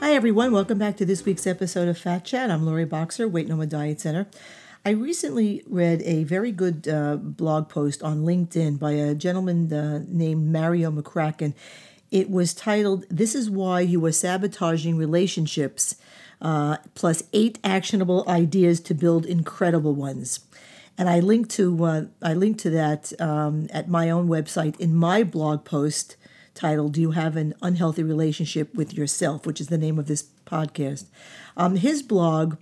Hi everyone, welcome back to this week's episode of Fat Chat. I'm Lori Boxer, Weight No More Diet Center. I recently read a very good blog post on LinkedIn by a gentleman named Mario McCracken. It was titled, "This is Why You Are Sabotaging Relationships, plus 8 actionable ideas to build incredible ones." And I linked to that at my own website in my blog post titled, "Do You Have an Unhealthy Relationship with Yourself?" which is the name of this podcast. His blog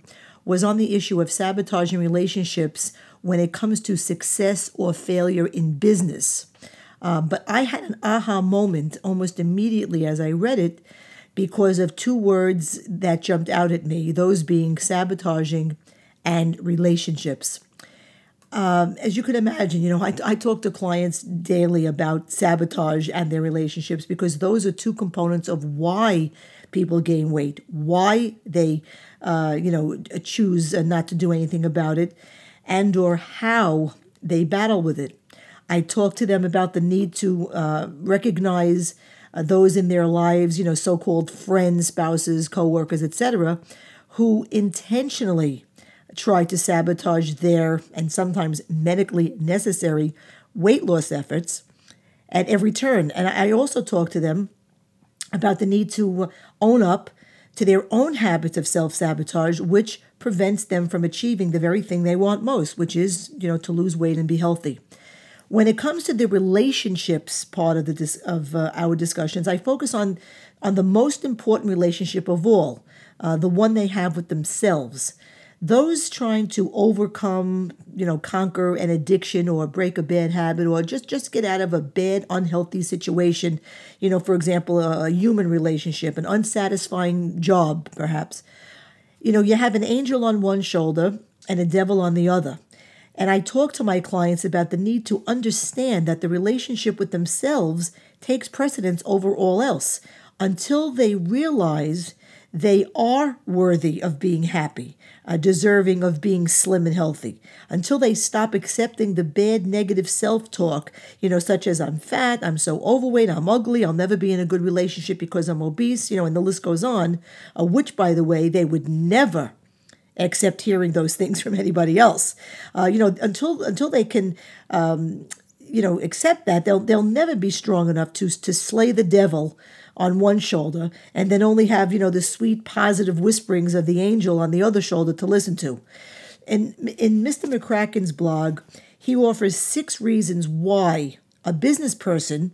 was on the issue of sabotaging relationships when it comes to success or failure in business. But I had an aha moment almost immediately as I read it because of 2 words that jumped out at me, those being sabotaging and relationships. As you can imagine, I talk to clients daily about sabotage and their relationships because those are 2 components of why people gain weight, why they, choose not to do anything about it, and or how they battle with it. I talk to them about the need to recognize those in their lives, so-called friends, spouses, coworkers, etc., who intentionally try to sabotage their, and sometimes medically necessary, weight loss efforts at every turn. And I also talk to them about the need to own up to their own habits of self-sabotage, which prevents them from achieving the very thing they want most, which is, to lose weight and be healthy. When it comes to the relationships part of our discussions, I focus on the most important relationship of all, the one they have with themselves. Those trying to overcome, conquer an addiction or break a bad habit or just get out of a bad, unhealthy situation, for example, a human relationship, an unsatisfying job, perhaps. You have an angel on one shoulder and a devil on the other. And I talk to my clients about the need to understand that the relationship with themselves takes precedence over all else until they realize they are worthy of being happy, deserving of being slim and healthy, until they stop accepting the bad negative self-talk, such as "I'm fat, I'm so overweight, I'm ugly, I'll never be in a good relationship because I'm obese," and the list goes on, which, by the way, they would never accept hearing those things from anybody else. Until they can accept that, they'll never be strong enough to slay the devil on one shoulder and then only have, the sweet positive whisperings of the angel on the other shoulder to listen to. And in Mr. McCracken's blog, he offers 6 reasons why a business person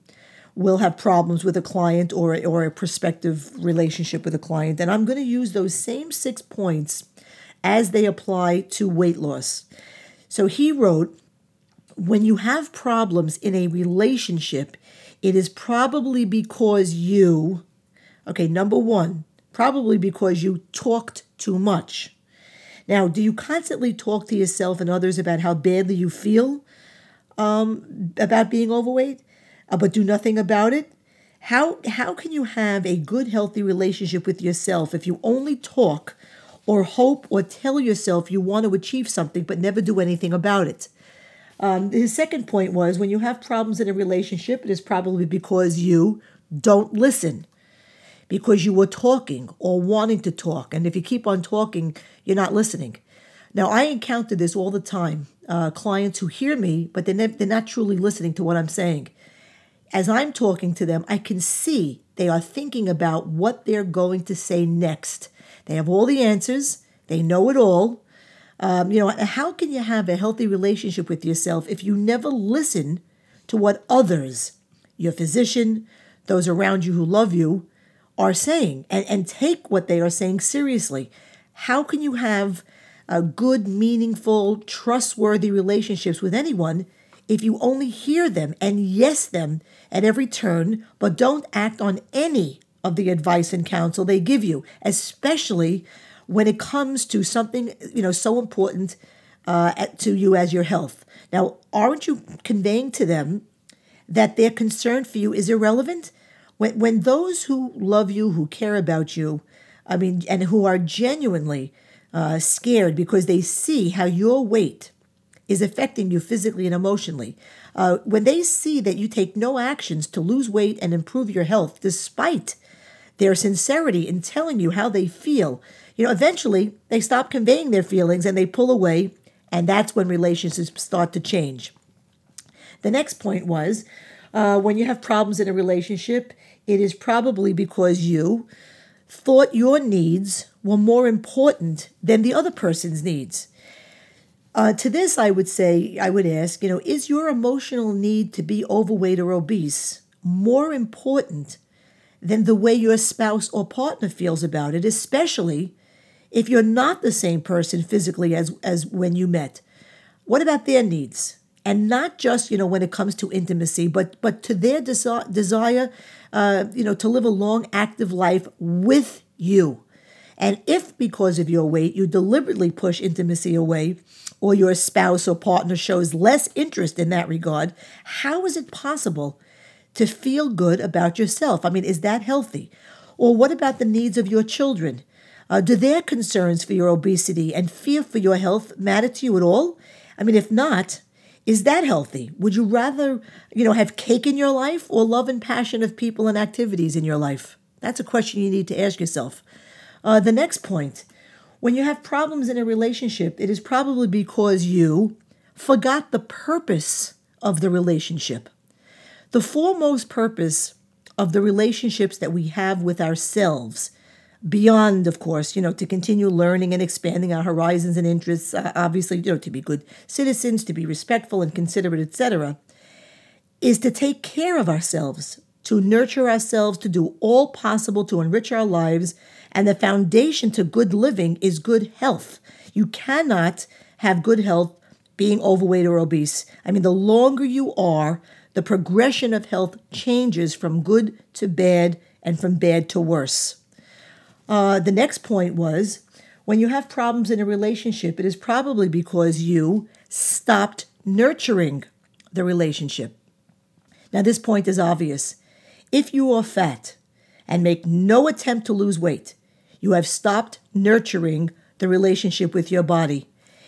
will have problems with a client or a prospective relationship with a client. And I'm going to use those same 6 points as they apply to weight loss. So he wrote, "When you have problems in a relationship, it is probably because you talked too much." Now, do you constantly talk to yourself and others about how badly you feel about being overweight, but do nothing about it? How can you have a good, healthy relationship with yourself if you only talk or hope or tell yourself you want to achieve something but never do anything about it? His second point was, when you have problems in a relationship, it is probably because you don't listen, because you were talking or wanting to talk. And if you keep on talking, you're not listening. Now, I encounter this all the time, clients who hear me, but they're not truly listening to what I'm saying. As I'm talking to them, I can see they are thinking about what they're going to say next. They have all the answers. They know it all. How can you have a healthy relationship with yourself if you never listen to what others, your physician, those around you who love you, are saying and take what they are saying seriously? How can you have good, meaningful, trustworthy relationships with anyone if you only hear them and yes them at every turn, but don't act on any of the advice and counsel they give you, especially when it comes to something, so important to you as your health? Now, aren't you conveying to them that their concern for you is irrelevant? When those who love you, who care about you, and who are genuinely scared because they see how your weight is affecting you physically and emotionally, when they see that you take no actions to lose weight and improve your health despite their sincerity in telling you how they feel. You know, eventually they stop conveying their feelings and they pull away, and that's when relationships start to change. The next point was, when you have problems in a relationship, it is probably because you thought your needs were more important than the other person's needs. To this, I would ask, you know, is your emotional need to be overweight or obese more important than the way your spouse or partner feels about it, especially if you're not the same person physically as when you met? What about their needs? And not just, you know, when it comes to intimacy, but to their desire, you know, to live a long, active life with you. And if because of your weight, you deliberately push intimacy away, or your spouse or partner shows less interest in that regard, how is it possible to feel good about yourself? I mean, is that healthy? Or what about the needs of your children? Do their concerns for your obesity and fear for your health matter to you at all? I mean, if not, is that healthy? Would you rather, you know, have cake in your life or love and passion of people and activities in your life? That's a question you need to ask yourself. The next point, when you have problems in a relationship, it is probably because you forgot the purpose of the relationship. The foremost purpose of the relationships that we have with ourselves, beyond, of course, you know, to continue learning and expanding our horizons and interests, obviously, you know, to be good citizens, to be respectful and considerate, etc., is to take care of ourselves, to nurture ourselves, to do all possible to enrich our lives. And the foundation to good living is good health. You cannot have good health being overweight or obese. I mean, the longer you are, the progression of health changes from good to bad and from bad to worse. The next point was, when you have problems in a relationship, it is probably because you stopped nurturing the relationship. Now, this point is obvious. If you are fat and make no attempt to lose weight, you have stopped nurturing the relationship with your body.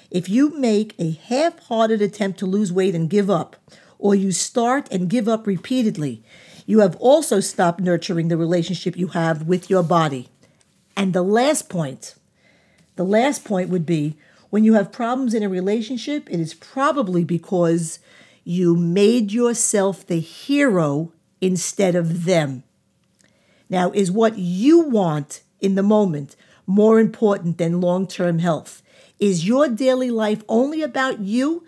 If you make a half-hearted attempt to lose weight and give up, or you start and give up repeatedly, you have also stopped nurturing the relationship you have with your body. And the last point would be, when you have problems in a relationship, it is probably because you made yourself the hero instead of them. Now, is what you want in the moment more important than long-term health? Is your daily life only about you?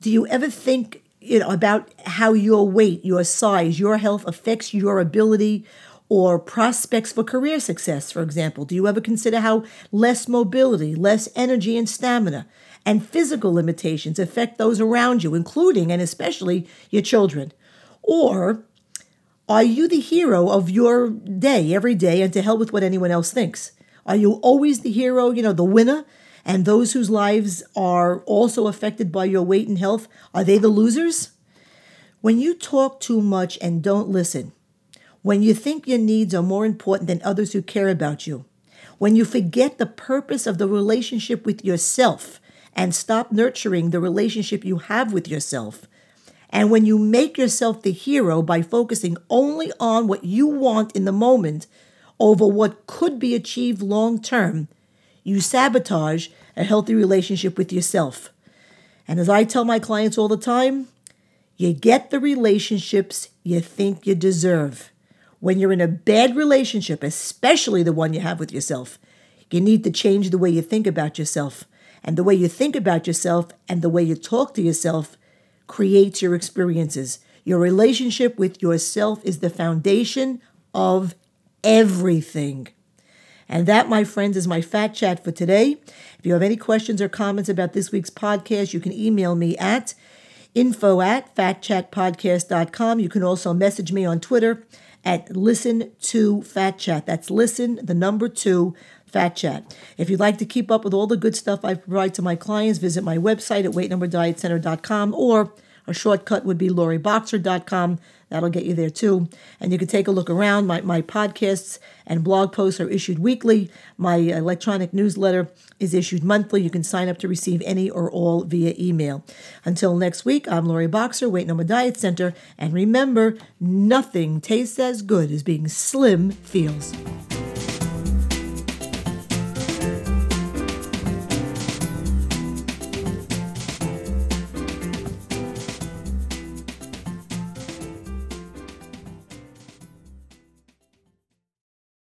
Do you ever think, you know, about how your weight, your size, your health affects your ability or prospects for career success, for example? Do you ever consider how less mobility, less energy and stamina, and physical limitations affect those around you, including and especially your children? Or are you the hero of your day, every day, and to hell with what anyone else thinks? Are you always the hero, you know, the winner? And those whose lives are also affected by your weight and health, are they the losers? When you talk too much and don't listen, when you think your needs are more important than others who care about you, when you forget the purpose of the relationship with yourself and stop nurturing the relationship you have with yourself, and when you make yourself the hero by focusing only on what you want in the moment over what could be achieved long term, you sabotage a healthy relationship with yourself. And as I tell my clients all the time, you get the relationships you think you deserve. When you're in a bad relationship, especially the one you have with yourself, you need to change the way you think about yourself. And the way you think about yourself and the way you talk to yourself creates your experiences. Your relationship with yourself is the foundation of everything. And that, my friends, is my Fat Chat for today. If you have any questions or comments about this week's podcast, you can email me at info@fatchatpodcast.com. You can also message me on Twitter at listen2fatchat. That's listen, the number 2, Fat Chat. If you'd like to keep up with all the good stuff I provide to my clients, visit my website at weightnumberdietcenter.com or A shortcut would be LoriBoxer.com. That'll get you there too. And you can take a look around. My podcasts and blog posts are issued weekly. My electronic newsletter is issued monthly. You can sign up to receive any or all via email. Until next week, I'm Lori Boxer, Weight No More Diet Center. And remember, nothing tastes as good as being slim feels.